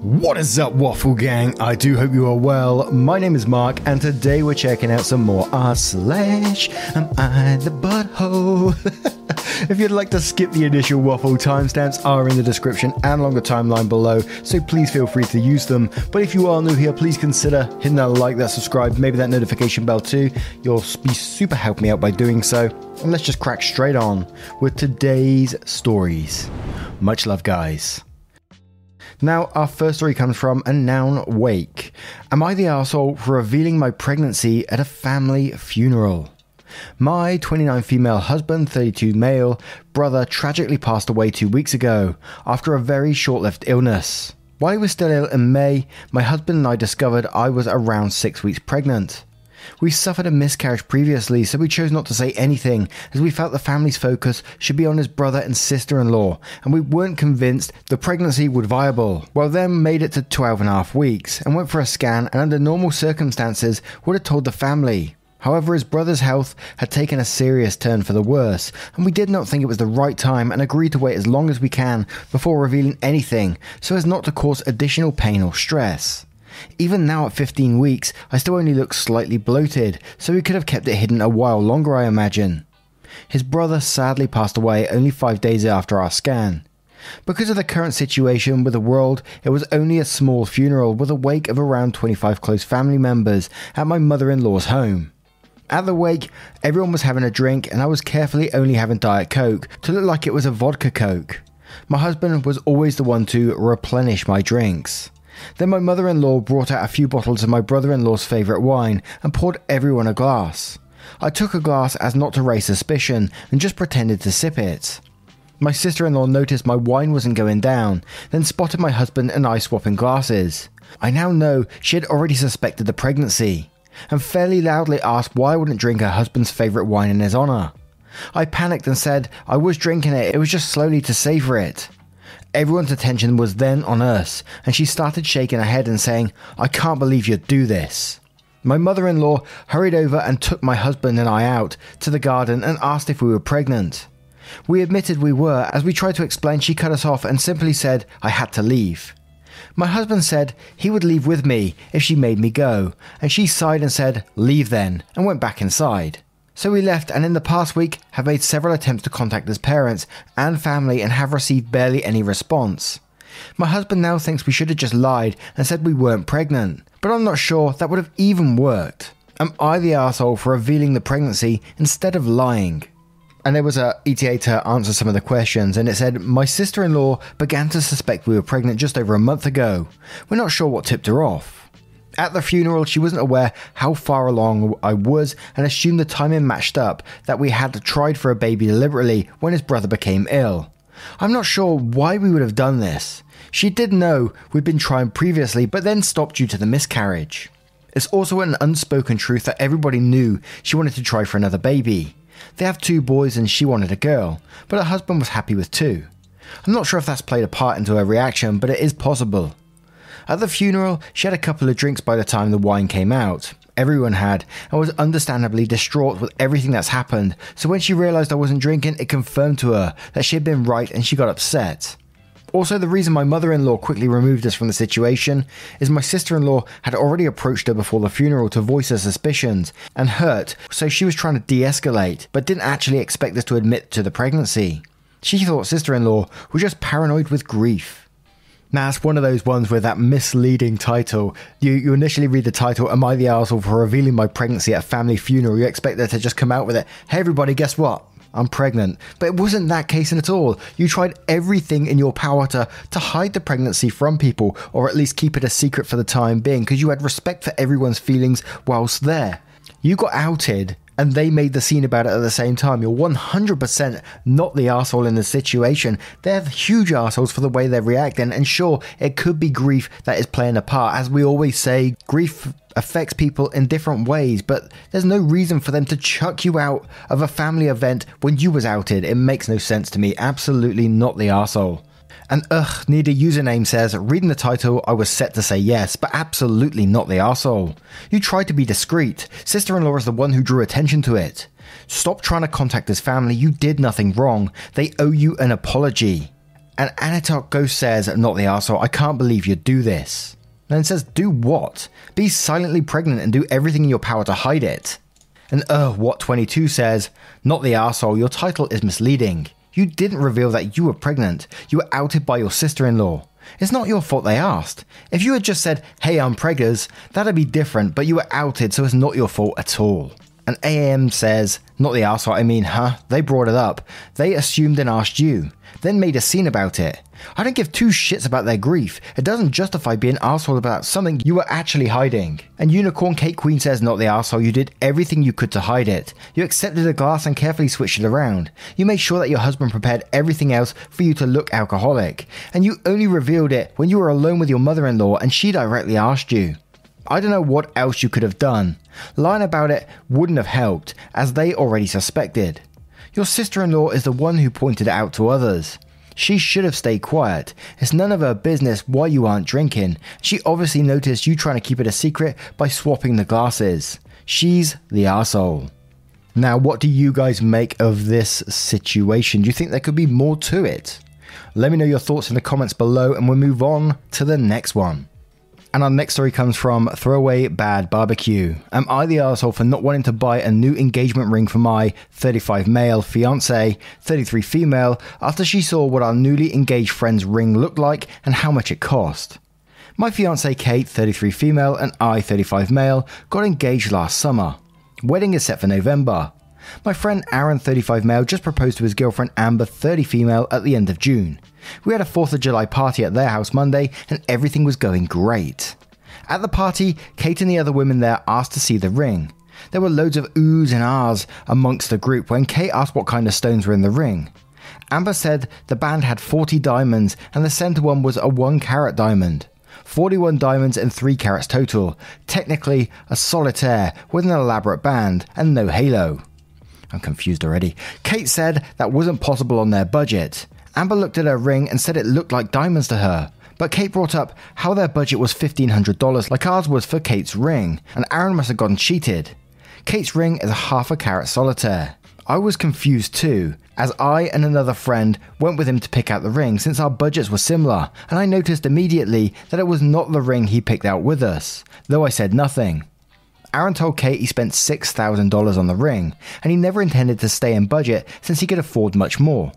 What is up, Waffle Gang? I do hope you are well. My name is Mark, and today we're checking out some more r/ Am I the Butthole? If you'd like to skip the initial waffle, timestamps are in the description and along the timeline below, so please feel free to use them. But if you are new here, please consider hitting that like, that subscribe, maybe that notification bell too. You'll be super helping me out by doing so. And let's just crack straight on with today's stories. Much love, guys. Now, our first story comes from a noun wake. Am I the arsehole for revealing my pregnancy at a family funeral? My 29 female husband, 32 male brother tragically passed away 2 weeks ago after a very short-lived illness. While he was still ill in May, my husband and I discovered I was around 6 weeks pregnant. We suffered a miscarriage previously, so we chose not to say anything as we felt the family's focus should be on his brother and sister-in-law, and we weren't convinced the pregnancy would be viable. Well, then made it to 12 and a half weeks and went for a scan, and under normal circumstances would have told the family. However, his brother's health had taken a serious turn for the worse, and we did not think it was the right time and agreed to wait as long as we can before revealing anything so as not to cause additional pain or stress. Even now at 15 weeks, I still only look slightly bloated, so we could have kept it hidden a while longer, I imagine. His brother sadly passed away only 5 days after our scan. Because of the current situation with the world, it was only a small funeral with a wake of around 25 close family members at my mother-in-law's home. At the wake, everyone was having a drink and I was carefully only having Diet Coke to look like it was a vodka Coke. My husband was always the one to replenish my drinks. Then my mother-in-law brought out a few bottles of my brother-in-law's favourite wine and poured everyone a glass. I took a glass as not to raise suspicion and just pretended to sip it. My sister-in-law noticed my wine wasn't going down, then spotted my husband and I swapping glasses. I now know she had already suspected the pregnancy and fairly loudly asked why I wouldn't drink her husband's favourite wine in his honour. I panicked and said I was drinking it, it was just slowly to savour it. Everyone's attention was then on us, and she started shaking her head and saying, "I can't believe you'd do this." My mother-in-law hurried over and took my husband and I out to the garden and asked if we were pregnant. We admitted we were. As we tried to explain, she cut us off and simply said I had to leave. My husband said he would leave with me if she made me go, and she sighed and said, "Leave then," and went back inside. So we left, and in the past week have made several attempts to contact his parents and family and have received barely any response. My husband now thinks we should have just lied and said we weren't pregnant, but I'm not sure that would have even worked. Am I the arsehole for revealing the pregnancy instead of lying? And there was an ETA to answer some of the questions, and it said, my sister-in-law began to suspect we were pregnant just over a month ago. We're not sure what tipped her off. At the funeral, she wasn't aware how far along I was and assumed the timing matched up, that we had tried for a baby deliberately when his brother became ill. I'm not sure why we would have done this. She did know we'd been trying previously, but then stopped due to the miscarriage. It's also an unspoken truth that everybody knew she wanted to try for another baby. They have 2 boys and she wanted a girl, but her husband was happy with 2. I'm not sure if that's played a part into her reaction, but it is possible. At the funeral, she had a couple of drinks by the time the wine came out. Everyone had, and was understandably distraught with everything that's happened, so when she realised I wasn't drinking, it confirmed to her that she had been right and she got upset. Also, the reason my mother-in-law quickly removed us from the situation is my sister-in-law had already approached her before the funeral to voice her suspicions and hurt, so she was trying to de-escalate, but didn't actually expect us to admit to the pregnancy. She thought sister-in-law was just paranoid with grief. Now, that's one of those ones with that misleading title. You initially read the title, "Am I the arsehole for revealing my pregnancy at a family funeral?" You expect that to just come out with it. Hey, everybody, guess what? I'm pregnant. But it wasn't that case at all. You tried everything in your power to hide the pregnancy from people, or at least keep it a secret for the time being, because you had respect for everyone's feelings whilst there. You got outed and they made the scene about it at the same time, you're 100% not the asshole in the situation. They're huge assholes for the way they're reacting, and sure, it could be grief that is playing a part. As we always say, grief affects people in different ways, but there's no reason for them to chuck you out of a family event when you was outed. It makes no sense to me. Absolutely not the arsehole. And ugh, Neither Username says, reading the title, I was set to say yes, but absolutely not the arsehole. You tried to be discreet. Sister-in-law is the one who drew attention to it. Stop trying to contact his family. You did nothing wrong. They owe you an apology. And Anatok Ghost says, not the arsehole. I can't believe you do this. And it says, do what? Be silently pregnant and do everything in your power to hide it. And What22 says, not the arsehole. Your title is misleading. You didn't reveal that you were pregnant. You were outed by your sister-in-law. It's not your fault they asked. If you had just said, hey, I'm preggers, that'd be different, but you were outed, so it's not your fault at all. And AAM says, not the arsehole, I mean, huh? They brought it up. They assumed and asked you, then made a scene about it. I don't give two shits about their grief. It doesn't justify being arsehole about something you were actually hiding. And Unicorn Cake Queen says, not the arsehole, you did everything you could to hide it. You accepted the glass and carefully switched it around. You made sure that your husband prepared everything else for you to look alcoholic. And you only revealed it when you were alone with your mother-in-law and she directly asked you. I don't know what else you could have done. Lying about it wouldn't have helped, as they already suspected. Your sister-in-law is the one who pointed it out to others. She should have stayed quiet. It's none of her business why you aren't drinking. She obviously noticed you trying to keep it a secret by swapping the glasses. She's the arsehole. Now, what do you guys make of this situation? Do you think there could be more to it? Let me know your thoughts in the comments below and we'll move on to the next one. And our next story comes from Throwaway Bad Barbecue. Am I the arsehole for not wanting to buy a new engagement ring for my 35 male fiance, 33 female, after she saw what our newly engaged friend's ring looked like and how much it cost? My fiance Kate, 33 female, and I, 35 male, got engaged last summer. Wedding is set for November. My friend Aaron, 35 male, just proposed to his girlfriend Amber, 30 female, at the end of June. We had a 4th of July party at their house Monday and everything was going great. At the party, Kate and the other women there asked to see the ring. There were loads of oohs and ahs amongst the group when Kate asked what kind of stones were in the ring. Amber said the band had 40 diamonds and the center one was a 1 carat diamond. 41 diamonds and 3 carats total, technically a solitaire with an elaborate band and no halo. I'm confused already. Kate said that wasn't possible on their budget. Amber looked at her ring and said it looked like diamonds to her, but Kate brought up how their budget was $1,500 like ours was for Kate's ring, and Aaron must have gotten cheated. Kate's ring is a half a carat solitaire. I was confused too, as I and another friend went with him to pick out the ring since our budgets were similar, and I noticed immediately that it was not the ring he picked out with us, though I said nothing. Aaron told Kate he spent $6,000 on the ring, and he never intended to stay in budget since he could afford much more.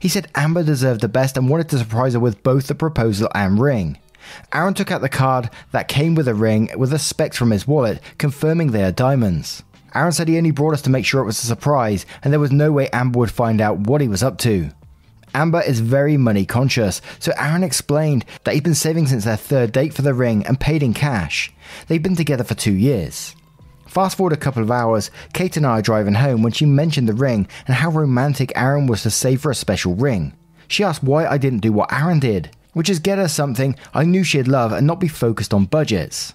He said Amber deserved the best and wanted to surprise her with both the proposal and ring. Aaron took out the card that came with the ring with the specs from his wallet, confirming they are diamonds. Aaron said he only brought us to make sure it was a surprise and there was no way Amber would find out what he was up to. Amber is very money conscious, so Aaron explained that he'd been saving since their third date for the ring and paid in cash. They've been together for 2 years. Fast forward a couple of hours, Kate and I are driving home when she mentioned the ring and how romantic Aaron was to save for a special ring. She asked why I didn't do what Aaron did, which is get her something I knew she'd love and not be focused on budgets.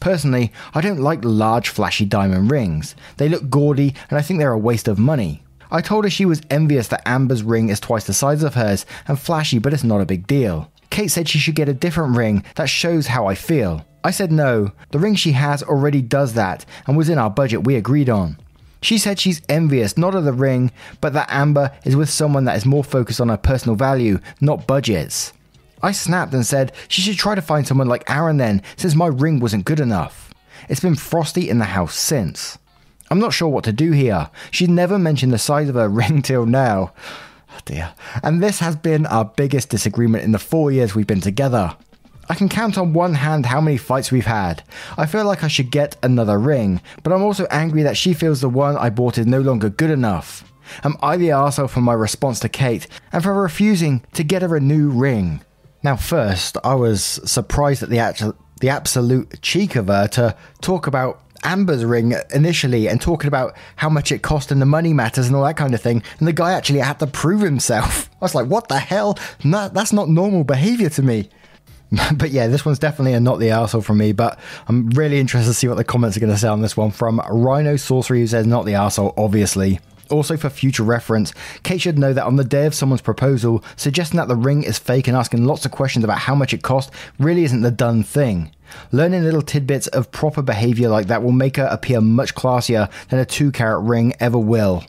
Personally, I don't like large flashy diamond rings. They look gaudy and I think they're a waste of money. I told her she was envious that Amber's ring is twice the size of hers and flashy, but it's not a big deal. Kate said she should get a different ring that shows how I feel. I said no, the ring she has already does that and was in our budget we agreed on. She said she's envious not of the ring, but that Amber is with someone that is more focused on her personal value, not budgets. I snapped and said she should try to find someone like Aaron then, since my ring wasn't good enough. It's been frosty in the house since. I'm not sure what to do here. She never mentioned the size of her ring till now. Oh dear. And this has been our biggest disagreement in the 4 years we've been together. I can count on one hand how many fights we've had. I feel like I should get another ring, but I'm also angry that she feels the one I bought is no longer good enough. Am I the arsehole for my response to Kate and for refusing to get her a new ring? Now first, I was surprised at the absolute cheek of her to talk about Amber's ring initially and talking about how much it cost and the money matters and all that kind of thing. And the guy actually had to prove himself. I was like, what the hell? No, that's not normal behavior to me. But yeah, this one's definitely a not the arsehole from me, but I'm really interested to see what the comments are going to say on this one from Rhino Sorcery, who says not the arsehole, obviously. Also, for future reference, Kate should know that on the day of someone's proposal, suggesting that the ring is fake and asking lots of questions about how much it cost really isn't the done thing. Learning little tidbits of proper behavior like that will make her appear much classier than a 2-carat ring ever will.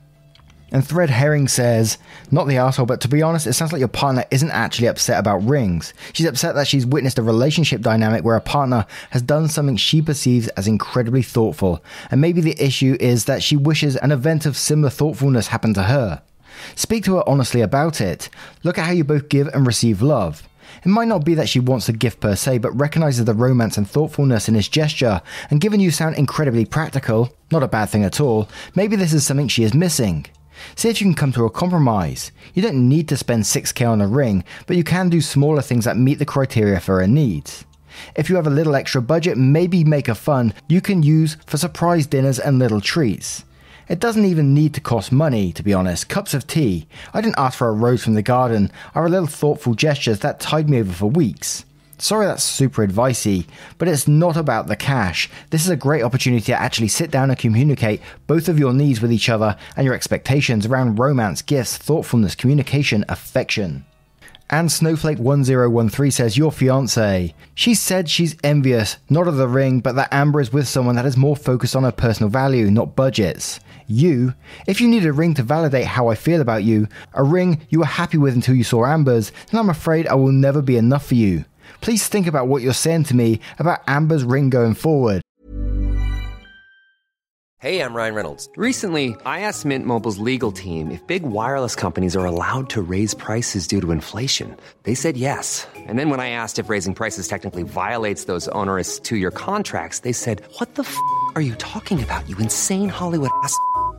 And Thread Herring says, not the arsehole, but to be honest, it sounds like your partner isn't actually upset about rings. She's upset that she's witnessed a relationship dynamic where a partner has done something she perceives as incredibly thoughtful, and maybe the issue is that she wishes an event of similar thoughtfulness happened to her. Speak to her honestly about it. Look at how you both give and receive love. It might not be that she wants a gift per se, but recognizes the romance and thoughtfulness in his gesture, and given you sound incredibly practical, not a bad thing at all, maybe this is something she is missing. See if you can come to a compromise. You don't need to spend 6K on a ring, but you can do smaller things that meet the criteria for her needs. If you have a little extra budget, maybe make a fund you can use for surprise dinners and little treats. It doesn't even need to cost money, to be honest. Cups of tea. I didn't ask for a rose from the garden, are little thoughtful gestures that tide me over for weeks. Sorry that's super advicey, but it's not about the cash. This is a great opportunity to actually sit down and communicate both of your needs with each other and your expectations around romance, gifts, thoughtfulness, communication, affection. And Snowflake1013 says, your fiancé. She said she's envious, not of the ring, but that Amber is with someone that is more focused on her personal value, not budgets. You, if you need a ring to validate how I feel about you, a ring you were happy with until you saw Amber's, then I'm afraid I will never be enough for you. Please think about what you're saying to me about Amber's ring going forward. Hey, I'm Ryan Reynolds. Recently, I asked Mint Mobile's legal team if big wireless companies are allowed to raise prices due to inflation. They said yes. And then when I asked if raising prices technically violates those onerous 2-year contracts, they said, what the f*** are you talking about, you insane Hollywood ass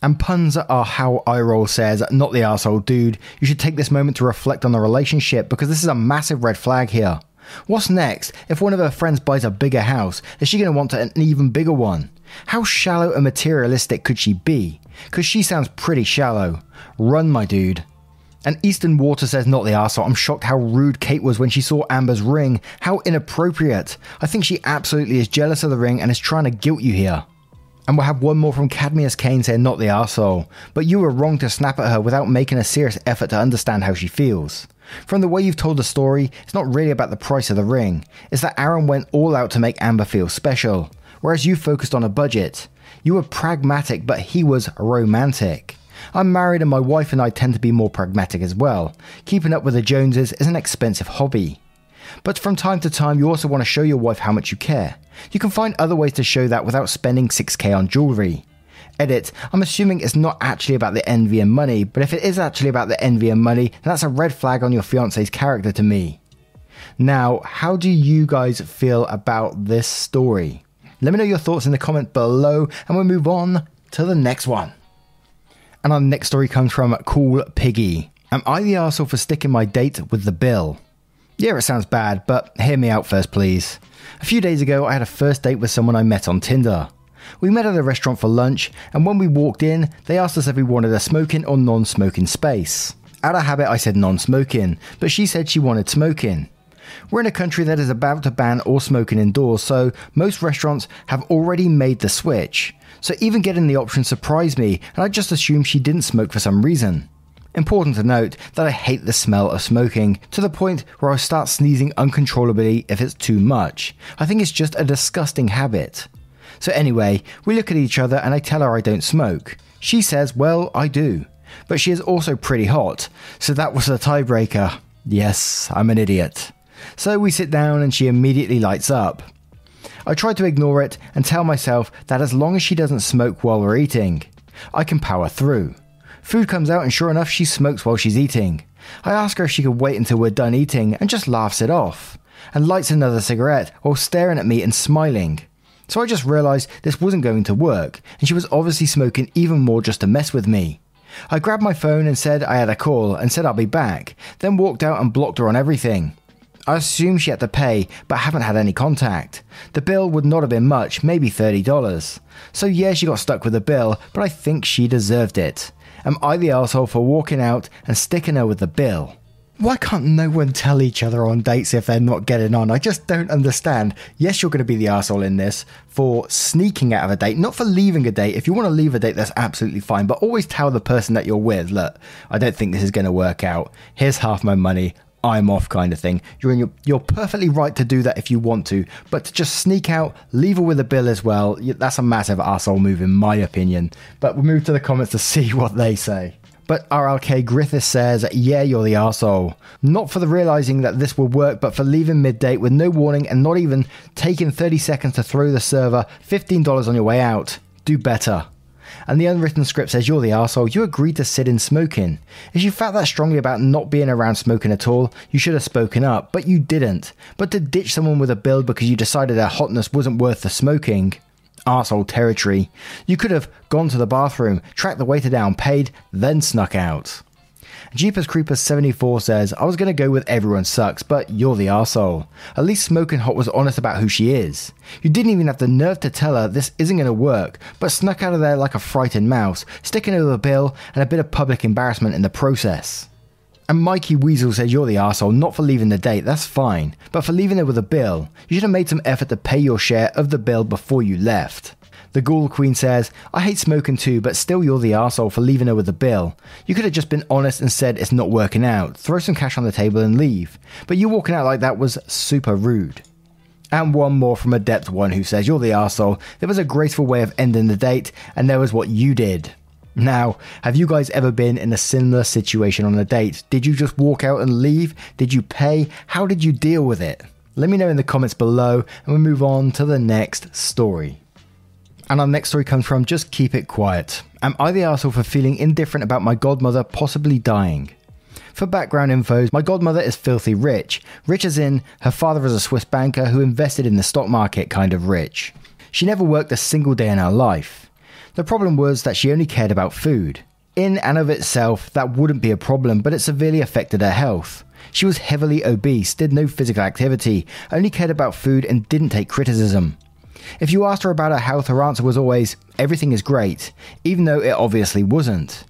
And Puns Are How I Roll says, not the arsehole, dude. You should take this moment to reflect on the relationship because this is a massive red flag here. What's next? If one of her friends buys a bigger house, is she going to want an even bigger one? How shallow and materialistic could she be? Because she sounds pretty shallow. Run, my dude. And Eastern Water says, not the arsehole. I'm shocked how rude Kate was when she saw Amber's ring. How inappropriate. I think she absolutely is jealous of the ring and is trying to guilt you here. And we'll have one more from Cadmius Kane saying, not the arsehole, but you were wrong to snap at her without making a serious effort to understand how she feels. From the way you've told the story, it's not really about the price of the ring. It's that Aaron went all out to make Amber feel special, whereas you focused on a budget. You were pragmatic, but he was romantic. I'm married and my wife and I tend to be more pragmatic as well. Keeping up with the Joneses is an expensive hobby. But from time to time, you also want to show your wife how much you care. You can find other ways to show that without spending 6K on jewellery. Edit, I'm assuming it's not actually about the envy and money, but if it is actually about the envy and money, then that's a red flag on your fiancé's character to me. Now, how do you guys feel about this story? Let me know your thoughts in the comment below, and we'll move on to the next one. And our next story comes from Cool Piggy. Am I the arsehole for sticking my date with the bill? Yeah, it sounds bad, but hear me out first, please. A few days ago, I had a first date with someone I met on Tinder. We met at a restaurant for lunch, and when we walked in, they asked us if we wanted a smoking or non-smoking space. Out of habit, I said non-smoking, but she said she wanted smoking. We're in a country that is about to ban all smoking indoors, so most restaurants have already made the switch. So even getting the option surprised me, and I just assumed she didn't smoke for some reason. Important to note that I hate the smell of smoking, to the point where I'll start sneezing uncontrollably if it's too much. I think it's just a disgusting habit. So anyway, we look at each other and I tell her I don't smoke. She says, well, I do. But she is also pretty hot, so that was a tiebreaker. Yes, I'm an idiot. So we sit down and she immediately lights up. I try to ignore it and tell myself that as long as she doesn't smoke while we're eating, I can power through. Food comes out and sure enough she smokes while she's eating. I ask her if she could wait until we're done eating and just laughs it off, and lights another cigarette while staring at me and smiling. So I just realised this wasn't going to work and she was obviously smoking even more just to mess with me. I grabbed my phone and said I had a call and said I'll be back, then walked out and blocked her on everything. I assume she had to pay, but haven't had any contact. The bill would not have been much, maybe $30. So yeah, she got stuck with the bill, but I think she deserved it. Am I the arsehole for walking out and sticking her with the bill? Why can't no one tell each other on dates if they're not getting on? I just don't understand. Yes, you're going to be the arsehole in this for sneaking out of a date, not for leaving a date. If you want to leave a date, that's absolutely fine. But always tell the person that you're with, look, I don't think this is going to work out. Here's half my money. I'm off kind of thing. You're perfectly right to do that if you want to. But to just sneak out, leave her with a bill as well, that's a massive arsehole move in my opinion. But we'll move to the comments to see what they say. But RLK Griffith says, yeah, you're the arsehole. Not for the realising that this will work, but for leaving mid-date with no warning and not even taking 30 seconds to throw the server $15 on your way out. Do better. And the unwritten script says, you're the arsehole. You agreed to sit in smoking. If you felt that strongly about not being around smoking at all, you should have spoken up, but you didn't. But to ditch someone with a build because you decided their hotness wasn't worth the smoking... arsehole territory. You could have gone to the bathroom, tracked the waiter down, paid, then snuck out. Jeepers Creepers 74 says, I was going to go with everyone sucks, but you're the arsehole. At least Smoking Hot was honest about who she is. You didn't even have the nerve to tell her this isn't going to work, but snuck out of there like a frightened mouse, sticking her with a bill and a bit of public embarrassment in the process. And Mikey Weasel says, you're the arsehole, not for leaving the date, that's fine, but for leaving it with a bill. You should have made some effort to pay your share of the bill before you left. The Ghoul Queen says, I hate smoking too, but still you're the arsehole for leaving her with a bill. You could have just been honest and said it's not working out, throw some cash on the table and leave. But you walking out like that was super rude. And one more from Adept One who says, you're the arsehole, there was a graceful way of ending the date and there was what you did. Now, have you guys ever been in a similar situation on a date? Did you just walk out and leave? Did you pay? How did you deal with it? Let me know in the comments below and we move on to the next story. And our next story comes from Just Keep It Quiet. Am I the arsehole for feeling indifferent about my godmother possibly dying? For background info, my godmother is filthy rich. Rich as in her father was a Swiss banker who invested in the stock market kind of rich. She never worked a single day in her life. The problem was that she only cared about food. In and of itself, that wouldn't be a problem, but it severely affected her health. She was heavily obese, did no physical activity, only cared about food and didn't take criticism. If you asked her about her health, her answer was always, everything is great, even though it obviously wasn't.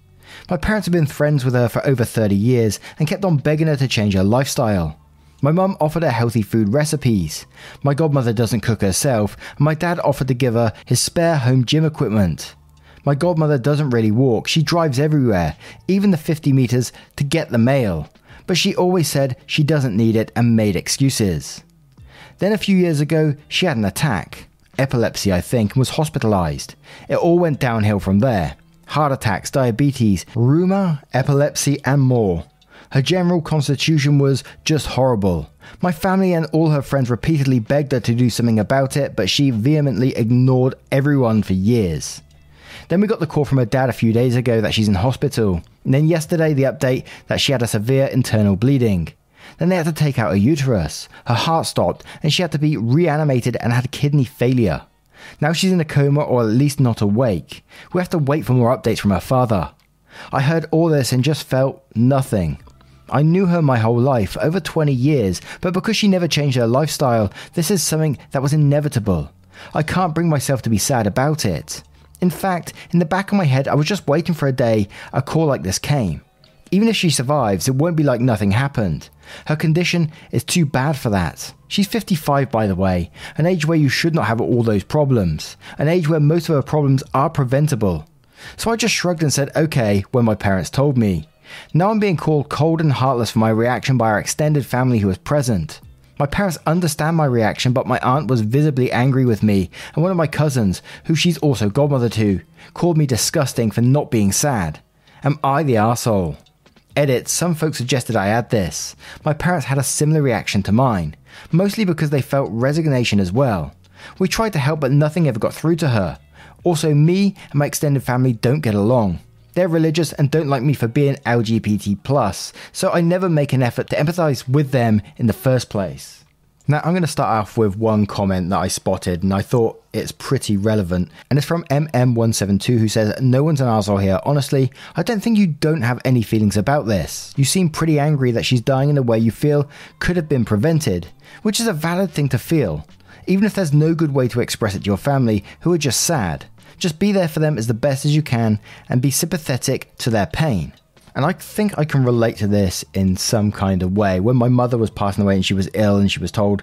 My parents have been friends with her for over 30 years and kept on begging her to change her lifestyle. My mum offered her healthy food recipes. My godmother doesn't cook herself, and my dad offered to give her his spare home gym equipment. My godmother doesn't really walk, she drives everywhere, even the 50 meters to get the mail, but she always said she doesn't need it and made excuses. Then a few years ago, she had an attack, epilepsy I think, and was hospitalized. It all went downhill from there, heart attacks, diabetes, rheuma, epilepsy and more. Her general constitution was just horrible. My family and all her friends repeatedly begged her to do something about it, but she vehemently ignored everyone for years. Then we got the call from her dad a few days ago that she's in hospital. And then yesterday the update that she had a severe internal bleeding. Then they had to take out her uterus. Her heart stopped and she had to be reanimated and had kidney failure. Now she's in a coma or at least not awake. We have to wait for more updates from her father. I heard all this and just felt nothing. I knew her my whole life, over 20 years, but because she never changed her lifestyle, this is something that was inevitable. I can't bring myself to be sad about it. In fact, in the back of my head, I was just waiting for a day a call like this came. Even if she survives, it won't be like nothing happened. Her condition is too bad for that. She's 55, by the way, an age where you should not have all those problems, an age where most of her problems are preventable. So I just shrugged and said okay when my parents told me. Now I'm being called cold and heartless for my reaction by our extended family who was present. My parents understand my reaction, but my aunt was visibly angry with me, and one of my cousins, who she's also godmother to, called me disgusting for not being sad. Am I the arsehole? Edit, some folks suggested I add this. My parents had a similar reaction to mine, mostly because they felt resignation as well. We tried to help, but nothing ever got through to her. Also, me and my extended family don't get along. They're religious and don't like me for being LGBT+, so I never make an effort to empathize with them in the first place. Now, I'm going to start off with one comment that I spotted, and I thought it's pretty relevant. And it's from MM172, who says, "No one's an arsehole here. Honestly, I don't think you don't have any feelings about this. You seem pretty angry that she's dying in a way you feel could have been prevented, which is a valid thing to feel, even if there's no good way to express it to your family, who are just sad. Just be there for them as the best as you can and be sympathetic to their pain." And I think I can relate to this in some kind of way. When my mother was passing away and she was ill, and she was told,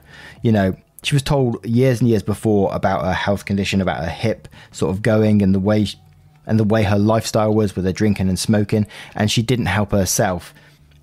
she was told years and years before about her health condition, about her hip sort of going, and the way her lifestyle was with her drinking and smoking, and she didn't help herself.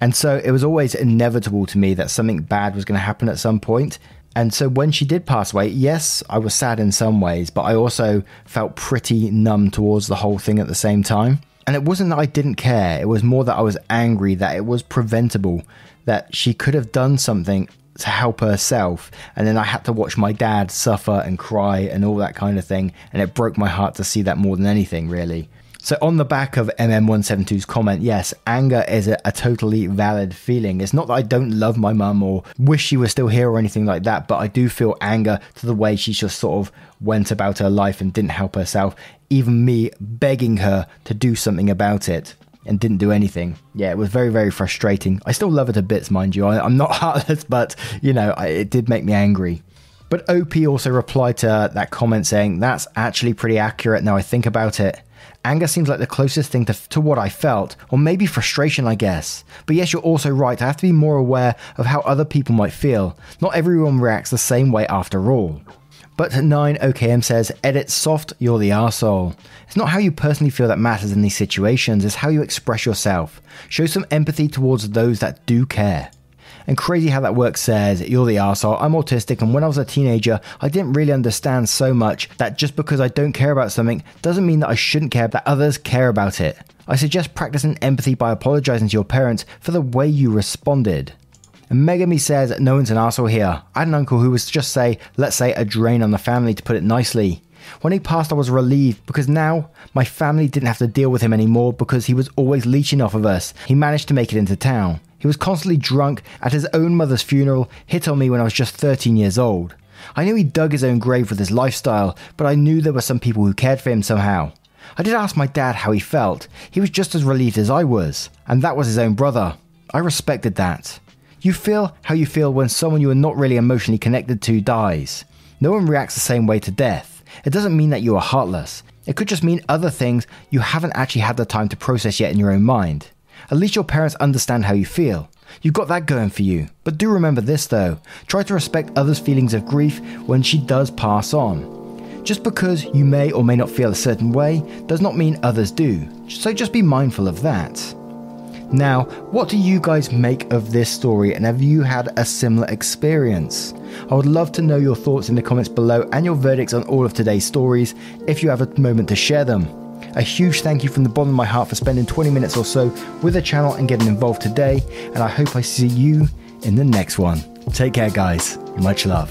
And so it was always inevitable to me that something bad was going to happen at some point. And so when she did pass away, yes, I was sad in some ways, but I also felt pretty numb towards the whole thing at the same time. And it wasn't that I didn't care. It was more that I was angry that it was preventable, that she could have done something to help herself. And then I had to watch my dad suffer and cry and all that kind of thing. And it broke my heart to see that more than anything, really. So on the back of MM172's comment, yes, anger is a totally valid feeling. It's not that I don't love my mum or wish she was still here or anything like that, but I do feel anger to the way she just sort of went about her life and didn't help herself, even me begging her to do something about it, and didn't do anything. Yeah, it was very, very frustrating. I still love her to bits, mind you. I'm not heartless, but, it did make me angry. But OP also replied to that comment saying, "That's actually pretty accurate now I think about it. Anger seems like the closest thing to what I felt, or maybe frustration, I guess. But yes, you're also right. I have to be more aware of how other people might feel. Not everyone reacts the same way after all." But 9OKM says, "Edit, soft, you're the arsehole. It's not how you personally feel that matters in these situations. It's how you express yourself. Show some empathy towards those that do care." And Crazy How That Works says, "You're the arsehole. I'm autistic, and when I was a teenager, I didn't really understand so much that just because I don't care about something doesn't mean that I shouldn't care that others care about it. I suggest practicing empathy by apologizing to your parents for the way you responded." And Megami says, "No one's an arsehole here. I had an uncle who was just a drain on the family, to put it nicely. When he passed, I was relieved because now my family didn't have to deal with him anymore because he was always leeching off of us. He managed to make it into town. He was constantly drunk at his own mother's funeral, hit on me when I was just 13 years old. I knew he dug his own grave with his lifestyle, but I knew there were some people who cared for him somehow. I did ask my dad how he felt. He was just as relieved as I was, and that was his own brother. I respected that. You feel how you feel when someone you are not really emotionally connected to dies. No one reacts the same way to death. It doesn't mean that you are heartless. It could just mean other things you haven't actually had the time to process yet in your own mind. At least your parents understand how you feel. You've got that going for you. But do remember this though. Try to respect others' feelings of grief when she does pass on. Just because you may or may not feel a certain way does not mean others do. So just be mindful of that." Now, what do you guys make of this story, and have you had a similar experience? I would love to know your thoughts in the comments below and your verdicts on all of today's stories if you have a moment to share them. A huge thank you from the bottom of my heart for spending 20 minutes or so with the channel and getting involved today, and I hope I see you in the next one. Take care, guys. Much love.